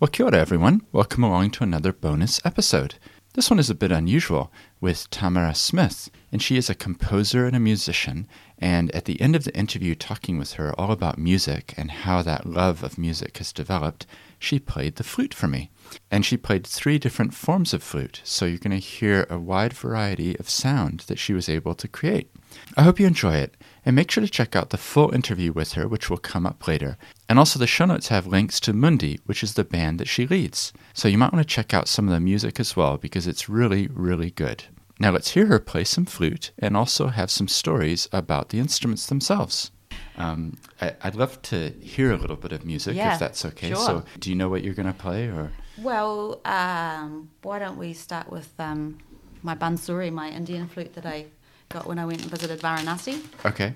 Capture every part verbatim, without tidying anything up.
Well, kia ora everyone, welcome along to another bonus episode. This one is a bit unusual, with Tamara Smith, and she is a composer and a musician, and at the end of the interview talking with her all about music and how that love of music has developed, she played the flute for me. And she played three different forms of flute, so you're going to hear a wide variety of sound that she was able to create. I hope you enjoy it, and make sure to check out the full interview with her, which will come up later. And also the show notes have links to Mundi, which is the band that she leads. So you might want to check out some of the music as well, because it's really, really good. Now let's hear her play some flute, and also have some stories about the instruments themselves. Um, I, I'd love to hear a little bit of music, yeah, if that's okay. Sure. So do you know what you're going to play? or? Well, um, why don't we start with um, my Bansuri, my Indian flute that I got when I went and visited Varanasi. Okay.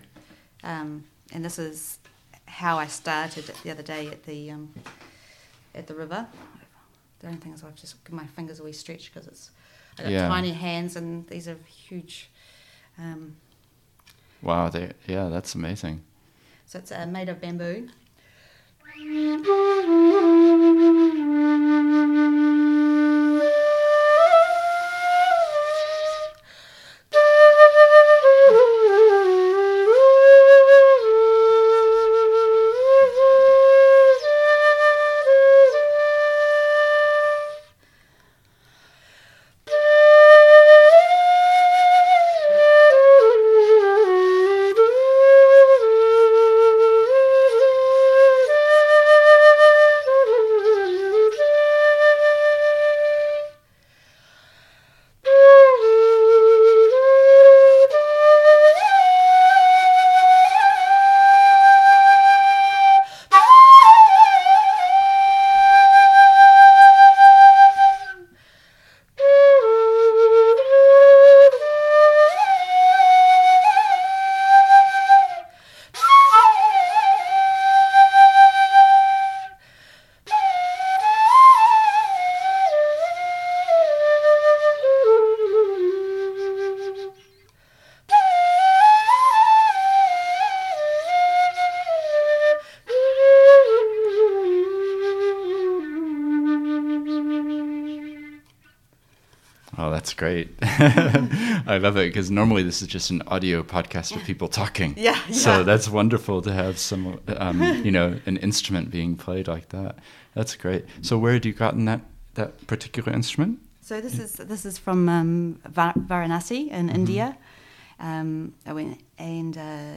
Um, and this is how I started the other day at the um, at the river. The only thing is I've just got my fingers a wee stretch because it's I got yeah. tiny hands and these are huge. Um, wow! They yeah, that's amazing. So it's uh, made of bamboo. Great. I love it because normally this is just an audio podcast with people talking. Yeah, yeah. So that's wonderful to have some, um, you know, an instrument being played like that. That's great. So where had you gotten that, that particular instrument? So this is this is from um, Var- Varanasi in mm-hmm. India. Um, I went and uh,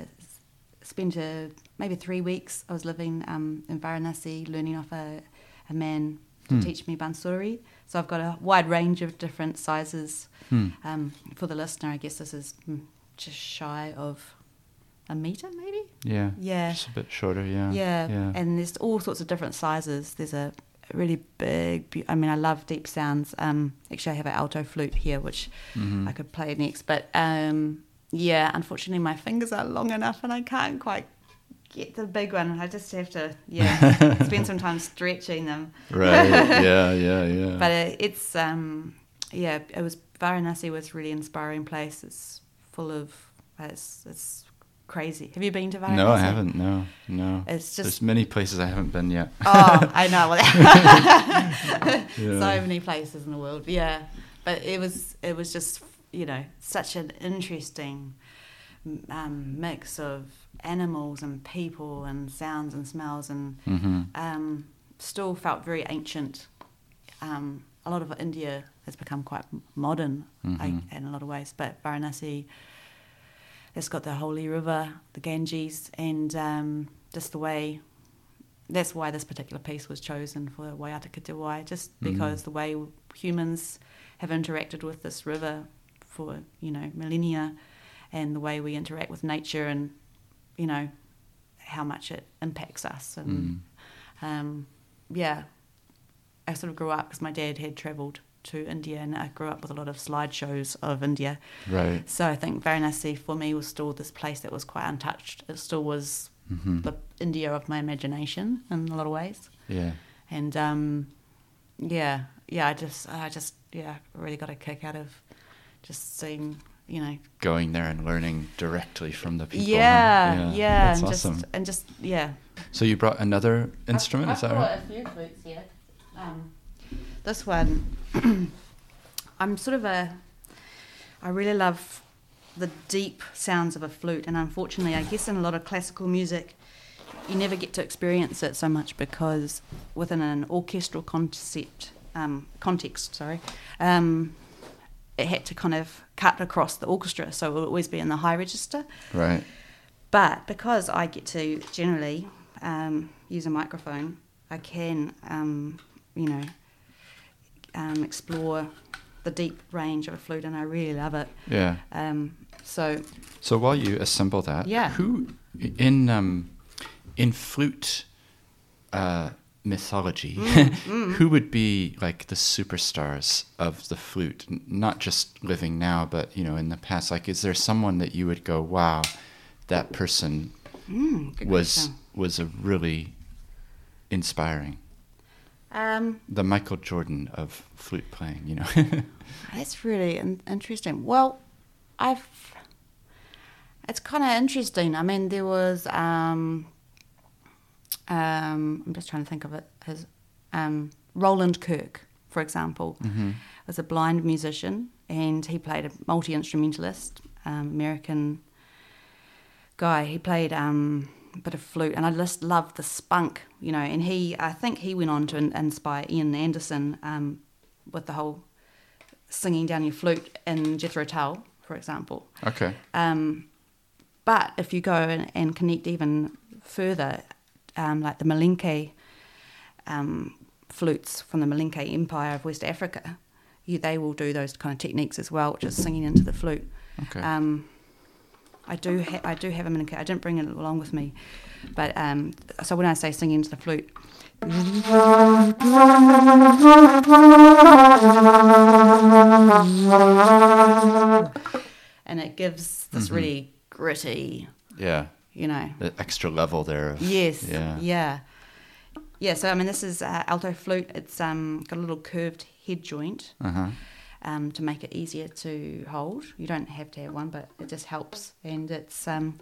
spent a, maybe three weeks. I was living um, in Varanasi, learning off a, a man to hmm. teach me Bansuri. So I've got a wide range of different sizes. Hmm. Um, for the listener, I guess this is just shy of a metre, maybe? Yeah. Yeah. Just a bit shorter, yeah. Yeah. yeah. And there's all sorts of different sizes. There's a really big, be- I mean, I love deep sounds. Um, actually, I have an alto flute here, which mm-hmm. I could play next. But, um, yeah, unfortunately, my fingers are long enough and I can't quite get the big one. I just have to, yeah, spend some time stretching them. Right, yeah, yeah, yeah. But it, it's, um, yeah, it was, Varanasi was a really inspiring place. It's full of, it's, it's crazy. Have you been to Varanasi? No, I haven't, no, no. It's just, there's many places I haven't been yet. Oh, I know. yeah. So many places in the world, yeah. But it was, it was just, you know, such an interesting um, mix of animals and people and sounds and smells and mm-hmm. um, still felt very ancient. Um, a lot of India has become quite modern mm-hmm. I, in a lot of ways, but Varanasi, it's got the holy river, the Ganges, and um, just the way, that's why this particular piece was chosen for Wayataka Te Wai, just because mm-hmm. the way humans have interacted with this river for, you know, millennia, and the way we interact with nature and you know, how much it impacts us. And, mm. um, yeah, I sort of grew up because my dad had travelled to India and I grew up with a lot of slideshows of India. Right. So I think Varanasi for me was still this place that was quite untouched. It still was mm-hmm. the India of my imagination in a lot of ways. Yeah. And, um, yeah, yeah, I just, I just, yeah, really got a kick out of just seeing, you know, going there and learning directly from the people. Yeah, yeah, yeah. That's and awesome. Just, and just, yeah. So you brought another instrument, I've, I've is that right? I brought a few flutes here. Um, this one, I'm sort of a, I really love the deep sounds of a flute, and unfortunately, I guess in a lot of classical music, you never get to experience it so much because within an orchestral concept, um, context, sorry, um, it had to kind of cut across the orchestra, so it would always be in the high register. Right. But because I get to generally um, use a microphone, I can, um, you know, um, explore the deep range of a flute, and I really love it. Yeah. Um, so. So while you assemble that, yeah. Who in um, in flute uh, mythology, mm, mm. who would be like the superstars of the flute? Not just living now, but you know, in the past. Like, is there someone that you would go, wow, that person mm, was question. was a really inspiring. Um, the Michael Jordan of flute playing, you know. That's really in- interesting. Well, I've. It's kind of interesting. I mean, there was. Um, um, I'm just trying to think of it. His um, Roland Kirk, for example, mm-hmm. was a blind musician, and he played a multi-instrumentalist, um, American guy. He played. Um, bit of flute, and I just love the spunk, you know, and he, I think he went on to in, inspire Ian Anderson um, with the whole singing down your flute in Jethro Tull, for example. Okay. Um, but if you go and, and connect even further, um, like the Malinke um, flutes from the Malinke Empire of West Africa, you, they will do those kind of techniques as well, which is singing into the flute. Okay. Um, I do, ha- I do have a Malinke. I didn't bring it along with me, but um, so when I say singing to the flute, and it gives this mm-hmm. really gritty, yeah, you know, the extra level there. Of, yes, yeah. yeah, yeah. So I mean, this is uh, alto flute. It's um, got a little curved head joint. Uh-huh. Um, to make it easier to hold. You don't have to have one, but it just helps. And it's... Um,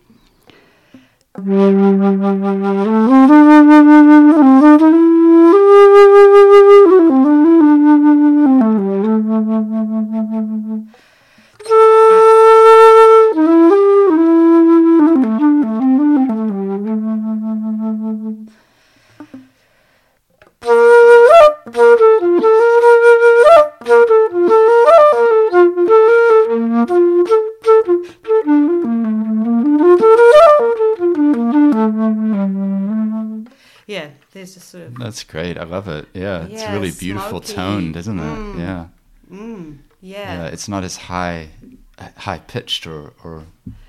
Sort of That's great. I love it. Yeah, yeah, it's really beautiful smoky. Toned, isn't it? Mm. Yeah. Mm. yeah. Yeah. It's not as high, high pitched, or, or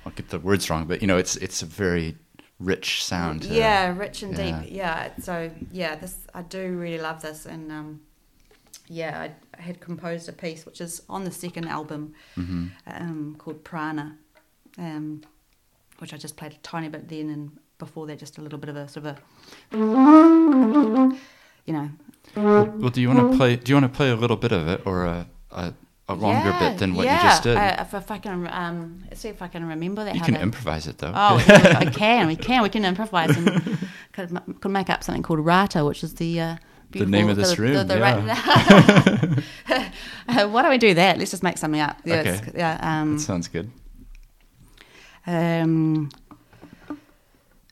I'll get the words wrong, but you know, it's it's a very rich sound. Yeah, uh, rich and yeah. deep. Yeah. So yeah, this I do really love this, and um, yeah, I, I had composed a piece which is on the second album, mm-hmm. um, called Prana, um, which I just played a tiny bit then and. Before that, just a little bit of a sort of a, you know. Well, well, do you want to play? Do you want to play a little bit of it, or a a, a longer yeah, bit than what yeah. you just did? Yeah, uh, if, if I can, um, let's see if I can remember that. You can it, improvise it though. Oh, I can. We can. We can improvise and could, could make up something called Rata, which is the uh, beautiful, the name of this the, room. The, the, the yeah. ra- uh, why don't we do that? Let's just make something up. Yeah, okay. Yeah. Um, that sounds good. Um.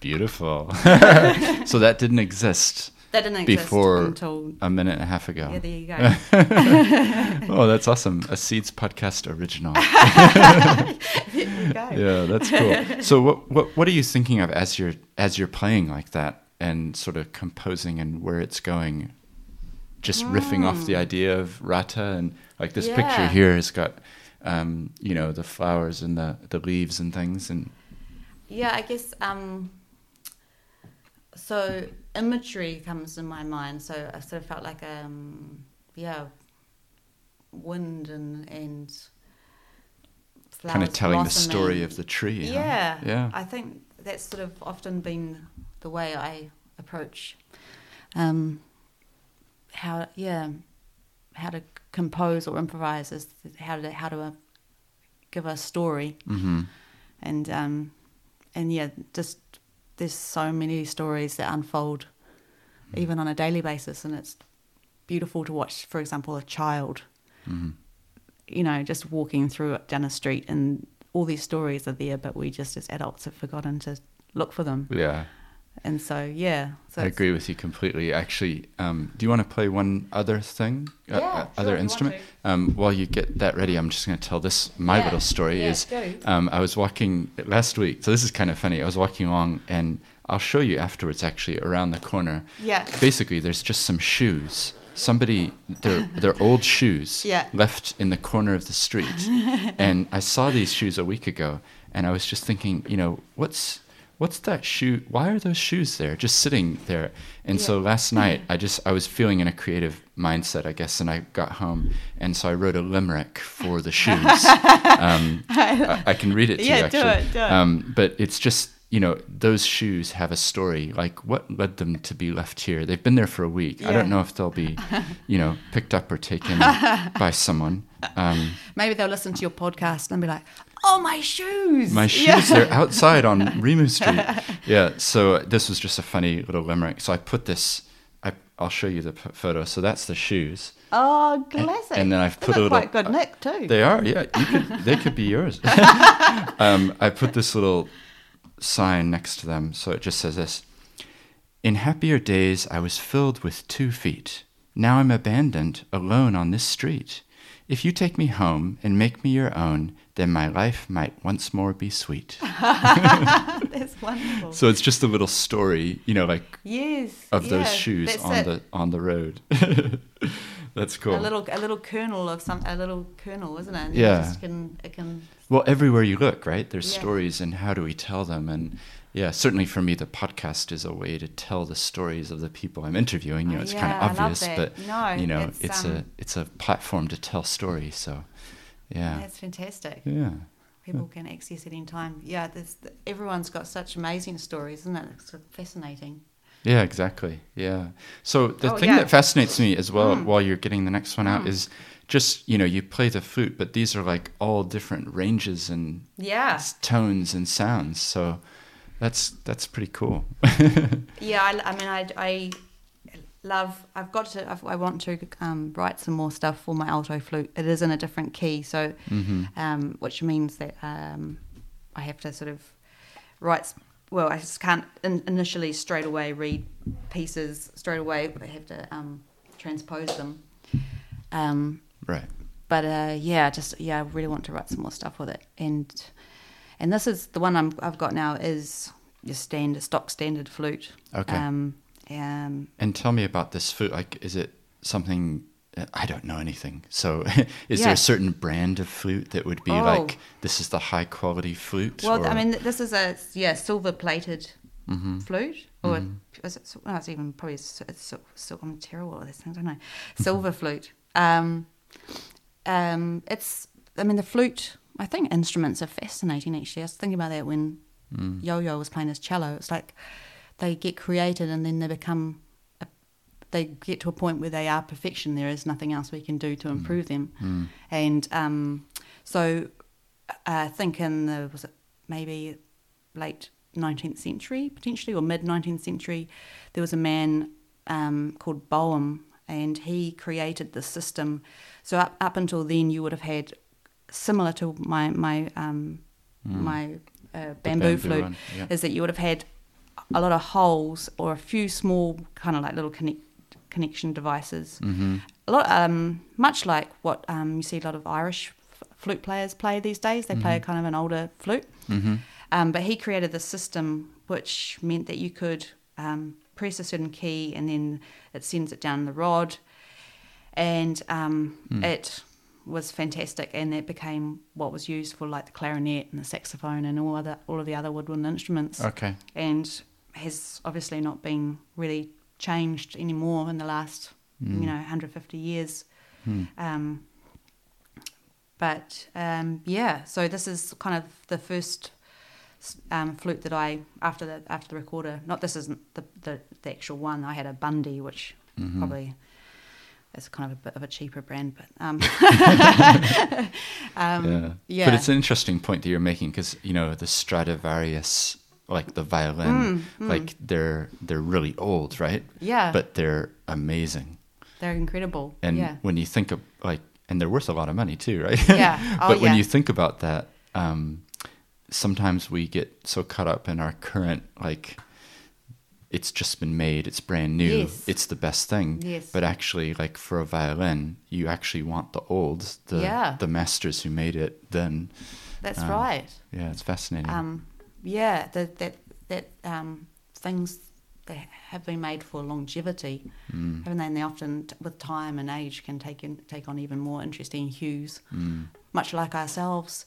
Beautiful. So that didn't exist. That didn't exist before until a minute and a half ago. Yeah, there you go. Oh, that's awesome. A Seeds podcast original. There you go. Yeah, that's cool. So what, what what are you thinking of as you're as you're playing like that and sort of composing and where it's going? Just mm. riffing off the idea of Rata and like this yeah. picture here has got um, you know, the flowers and the, the leaves and things and yeah, I guess um, so imagery comes in my mind. So I sort of felt like um, yeah, wind and and flowers kind of telling the story of the tree. Yeah, huh? yeah. I think that's sort of often been the way I approach um, how yeah how to compose or improvise is how to how to uh, give a story mm-hmm. and. Um, And yeah, just there's so many stories that unfold even on a daily basis, and it's beautiful to watch, for example, a child, mm-hmm. you know, just walking through down a street and all these stories are there, but we just as adults have forgotten to look for them. Yeah. And so, yeah. So I agree with you completely. Actually, um, do you want to play one other thing, yeah, uh, sure, other instrument? Um, while you get that ready, I'm just going to tell this. My yeah. little story yeah, is um, I was walking last week. So this is kind of funny. I was walking along, and I'll show you afterwards, actually, around the corner. Yeah. Basically, there's just some shoes. Somebody, their, their old shoes yeah. left in the corner of the street. And I saw these shoes a week ago, and I was just thinking, you know, what's... what's that shoe? Why are those shoes there? Just sitting there. And yeah. so last night, I just, I was feeling in a creative mindset, I guess, and I got home. And so I wrote a limerick for the shoes. um, I, I can read it to yeah, you, actually. Yeah, do it, do it. Um, but it's just, you know, those shoes have a story. Like, what led them to be left here? They've been there for a week. Yeah. I don't know if they'll be, you know, picked up or taken by someone. Um, Maybe they'll listen to your podcast and be like, oh, my shoes. My shoes, yeah. They're outside on Rimu Street. Yeah, so this was just a funny little limerick. So I put this, I, I'll show you the p- photo. So that's the shoes. Oh, classic. And, and then I've put a little... quite good nick, too. They are, yeah. You could, they could be yours. um, I put this little sign next to them. So it just says this. In happier days, I was filled with two feet. Now I'm abandoned, alone on this street. If you take me home and make me your own, then my life might once more be sweet. That's wonderful. So it's just a little story, you know, like yes, of yeah, those shoes on it. the on the road. That's cool. A little a little kernel of some a little kernel, isn't it? And yeah. It just can, it can. Well, everywhere you look, right? There's yeah. stories, and how do we tell them? And yeah, certainly for me, the podcast is a way to tell the stories of the people I'm interviewing. You know, it's yeah, kind of obvious, but no, you know, it's, it's um, a it's a platform to tell stories. So, yeah, that's fantastic. Yeah, people yeah. can access it in time. Yeah, everyone's got such amazing stories, isn't it? It's fascinating. Yeah, exactly. Yeah. So the oh, thing yeah. that fascinates me as well, mm. while you're getting the next one out, mm. is. Just, you know, you play the flute, but these are like all different ranges and yeah. tones and sounds. So that's that's pretty cool. yeah, I, I mean, I, I love, I've got to, I've, I want to um, write some more stuff for my alto flute. It is in a different key, so mm-hmm. um, which means that um, I have to sort of write, well, I just can't in, initially straight away read pieces straight away, but I have to um, transpose them. Um, Right. But uh, yeah, just yeah, I really want to write some more stuff with it, and and this is the one I'm, I've got now is your standard stock standard flute. Okay. Um, um, and tell me about this flute. Like, is it something I don't know anything? So, is yeah. there a certain brand of flute that would be oh. like this is the high quality flute? Well, or? I mean, this is a yeah silver plated mm-hmm. flute, or mm-hmm. is it, no, it's even probably it's, it's, it's, I'm terrible at these things. I don't know silver flute. Um, um, it's, I mean, the flute, I think instruments are fascinating, actually. I was thinking about that when mm. Yo-Yo was playing his cello. It's like they get created and then they become, a, they get to a point where they are perfection. There is nothing else we can do to improve mm. them. Mm. And um, so I think in the, was it maybe late nineteenth century, potentially, or mid-nineteenth century, there was a man um, called Boehm, and he created the system. So up, up until then, you would have had similar to my my um, mm. my uh, bamboo, bamboo flute, yeah. is that you would have had a lot of holes or a few small kind of like little connect, connection devices. Mm-hmm. A lot, um, much like what um, you see a lot of Irish f- flute players play these days. They mm-hmm. play a kind of an older flute. Mm-hmm. Um, but he created this system which meant that you could um, press a certain key and then it sends it down the rod. And um, mm. it was fantastic, and that became what was used for like the clarinet and the saxophone and all other all of the other woodwind instruments. Okay. And has obviously not been really changed anymore in the last mm. you know one hundred fifty years. Mm. Um, but um, yeah, so this is kind of the first um, flute that I after the after the recorder. Not this isn't the the, the actual one. I had a Bundy, which mm-hmm. probably. It's kind of a bit of a cheaper brand, but um, um yeah. yeah. But it's an interesting point that you're making, because you know the Stradivarius, like the violin, mm, like mm. they're they're really old, right? Yeah. But they're amazing. They're incredible. And yeah. when you think of like, and they're worth a lot of money too, right? Yeah. Oh, but yeah. when you think about that, um, sometimes we get so caught up in our current like. It's just been made, it's brand new, yes. it's the best thing. Yes. But actually, like for a violin, you actually want the old, the yeah. the masters who made it then. That's um, right. Yeah, it's fascinating. Um, yeah, the, that that um, things that have been made for longevity, mm. haven't they? And they often, with time and age, can take in, take on even more interesting hues, mm. much like ourselves.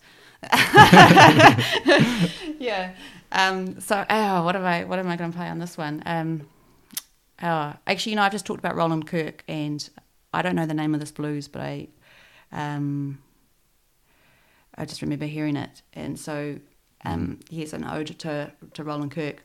yeah. Um, so, oh, what am I? What am I going to play on this one? Um, oh, actually, you know, I've just talked about Roland Kirk, and I don't know the name of this blues, but I, um, I just remember hearing it, and so um, mm. here's an ode to to Roland Kirk.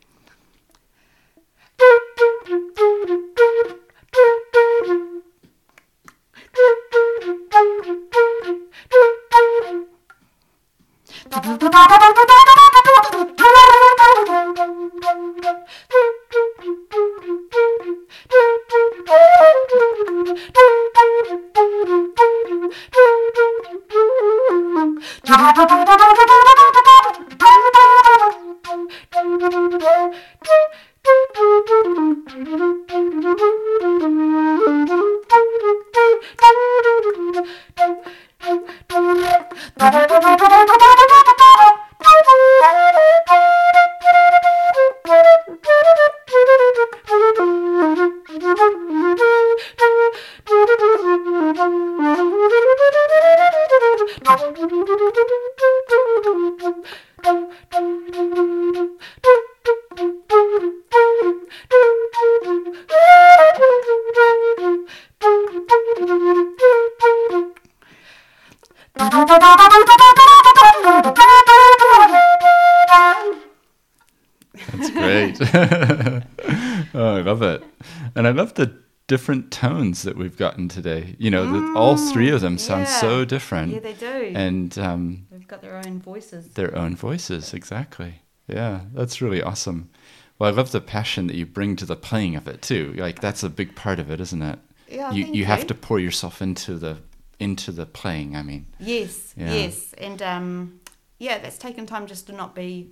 Different tones that we've gotten today, you know, mm, the, all three of them sound yeah. so different. Yeah, they do. And um, they've got their own voices. Their own voices, exactly. Yeah, that's really awesome. Well, I love the passion that you bring to the playing of it too. Like that's a big part of it, isn't it? Yeah. You you have to pour yourself into the into the playing. I mean. Yes. Yeah. Yes, and um, yeah, that's taken time just to not be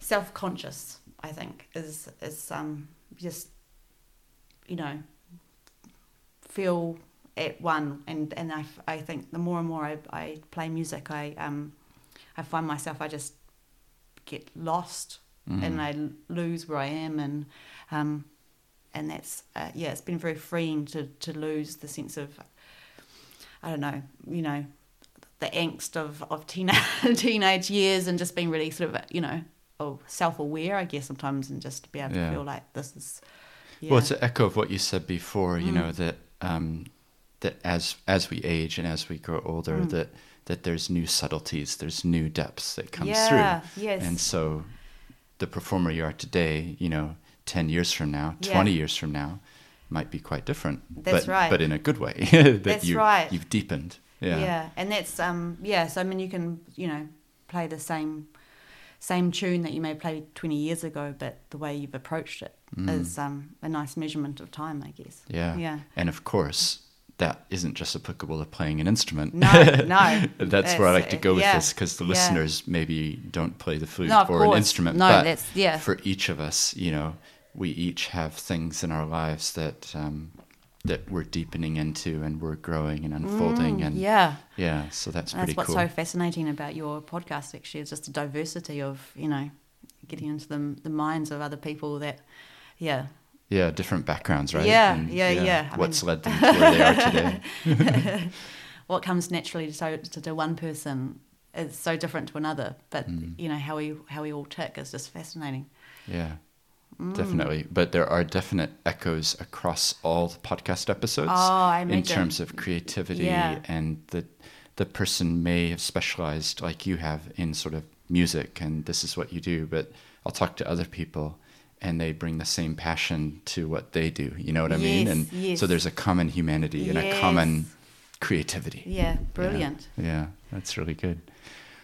self-conscious. I think is is um just. You know, feel at one, and and I, I think the more and more I, I play music, I um I find myself I just get lost mm. and I lose where I am, and um and that's uh, yeah, it's been very freeing to to lose the sense of I don't know, you know, the angst of of teenage teenage years, and just being really sort of you know, oh, self aware I guess sometimes, and just to be able yeah. to feel like this is. Yeah. Well, it's an echo of what you said before, you mm. know, that um, that as as we age and as we grow older, mm. that that there's new subtleties, there's new depths that comes yeah, through. Yes. And so the performer you are today, you know, ten years from now, yeah. twenty years from now, might be quite different. That's but, right. But in a good way. that that's you, right. You've deepened. Yeah. Yeah. And that's, um, yeah, so I mean, you can, you know, play the same same tune that you may play twenty years ago, but the way you've approached it mm. is um, a nice measurement of time, I guess. Yeah. Yeah. And of course, that isn't just applicable to playing an instrument. No, no. That's it's, where I like to go with yeah, this, because the listeners yeah. maybe don't play the flute no, or course. an instrument. No, but that's, yeah. for each of us, you know, we each have things in our lives that um, that we're deepening into and we're growing and unfolding. Mm, and yeah. Yeah, so that's, that's pretty cool. That's what's so fascinating about your podcast, actually, is just the diversity of, you know, getting into the, the minds of other people that, yeah, yeah, different backgrounds, right? Yeah, and, yeah, yeah. yeah. What's mean, led them to where they are today? What comes naturally to, to to one person is so different to another. But mm. you know how we how we all tick is just fascinating. Yeah, mm. definitely. But there are definite echoes across all the podcast episodes oh, I in terms of creativity yeah. and the the person may have specialized like you have in sort of music and this is what you do. But I'll talk to other people. And they bring the same passion to what they do. You know what I mean? Yes, and yes. so there's a common humanity yes. and a common creativity. Yeah, brilliant. Yeah, yeah, that's really good.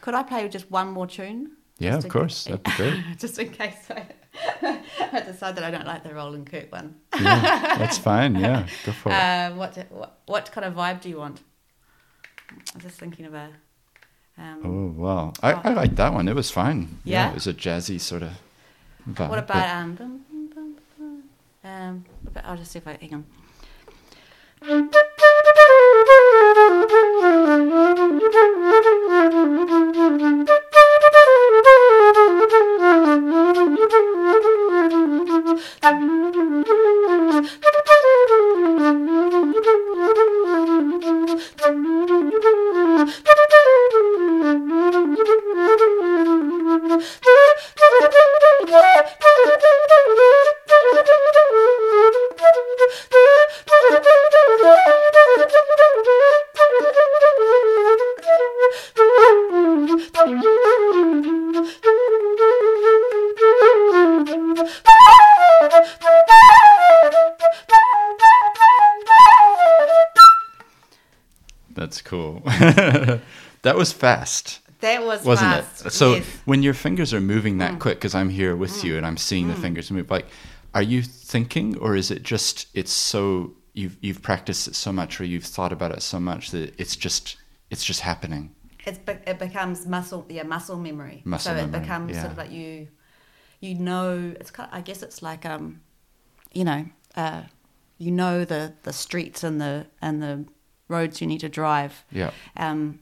Could I play just one more tune? Yeah, just of course. Case. That'd be great. Just in case I, I decide that I don't like the Roland Kirk one. Yeah, that's fine. Yeah, go for it. Uh, what, what what kind of vibe do you want? I'm just thinking of a... Um, oh, wow. I, oh. I liked that one. It was fine. Yeah? yeah? It was a jazzy sort of... But, what about but, um, bum, bum, bum, bum, um but I'll just see if I hang on. That was fast. That was Wasn't fast. It? So yes. when your fingers are moving that mm. quick, because I'm here with mm. you and I'm seeing mm. the fingers move, like, are you thinking, or is it just, it's so, you've you've practiced it so much or you've thought about it so much that it's just, it's just happening? It's be- it becomes muscle, yeah, muscle memory. Muscle so memory, it becomes yeah. sort of like you, you know, it's kind of, I guess it's like, um, you know, uh, you know the, the streets and the, and the roads you need to drive. Yeah. Um,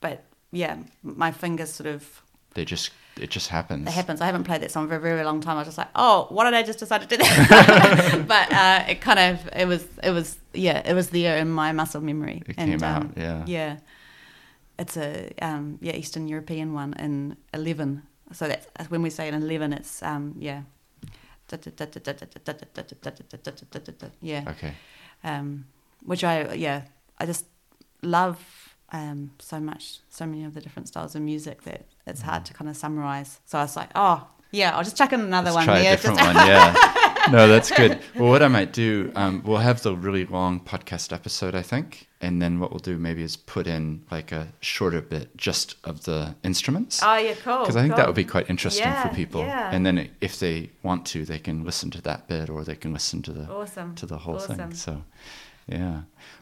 But yeah, my fingers sort of... They just, it just happens. It happens. I haven't played that song for a very, very long time. I was just like, oh, why did I just decide to do that? But uh, it kind of, it was, it was, yeah, it was there in my muscle memory. It and, came out, um, yeah. Yeah. It's a, um, yeah, Eastern European one in eleven. So that's when we say in eleven, it's, um, yeah. Yeah. Okay. Um, which I, yeah, I just love... Um, so much, so many of the different styles of music that it's hard to kind of summarize. So I was like, oh, yeah, I'll just chuck in another Let's one. Try yeah, a different just- one, yeah. No, that's good. Well, what I might do, um, we'll have the really long podcast episode, I think, and then what we'll do maybe is put in like a shorter bit just of the instruments. Oh, yeah, cool. Because I think cool. that would be quite interesting yeah, for people. Yeah. And then if they want to, they can listen to that bit or they can listen to the awesome. to the whole awesome. thing. So, yeah.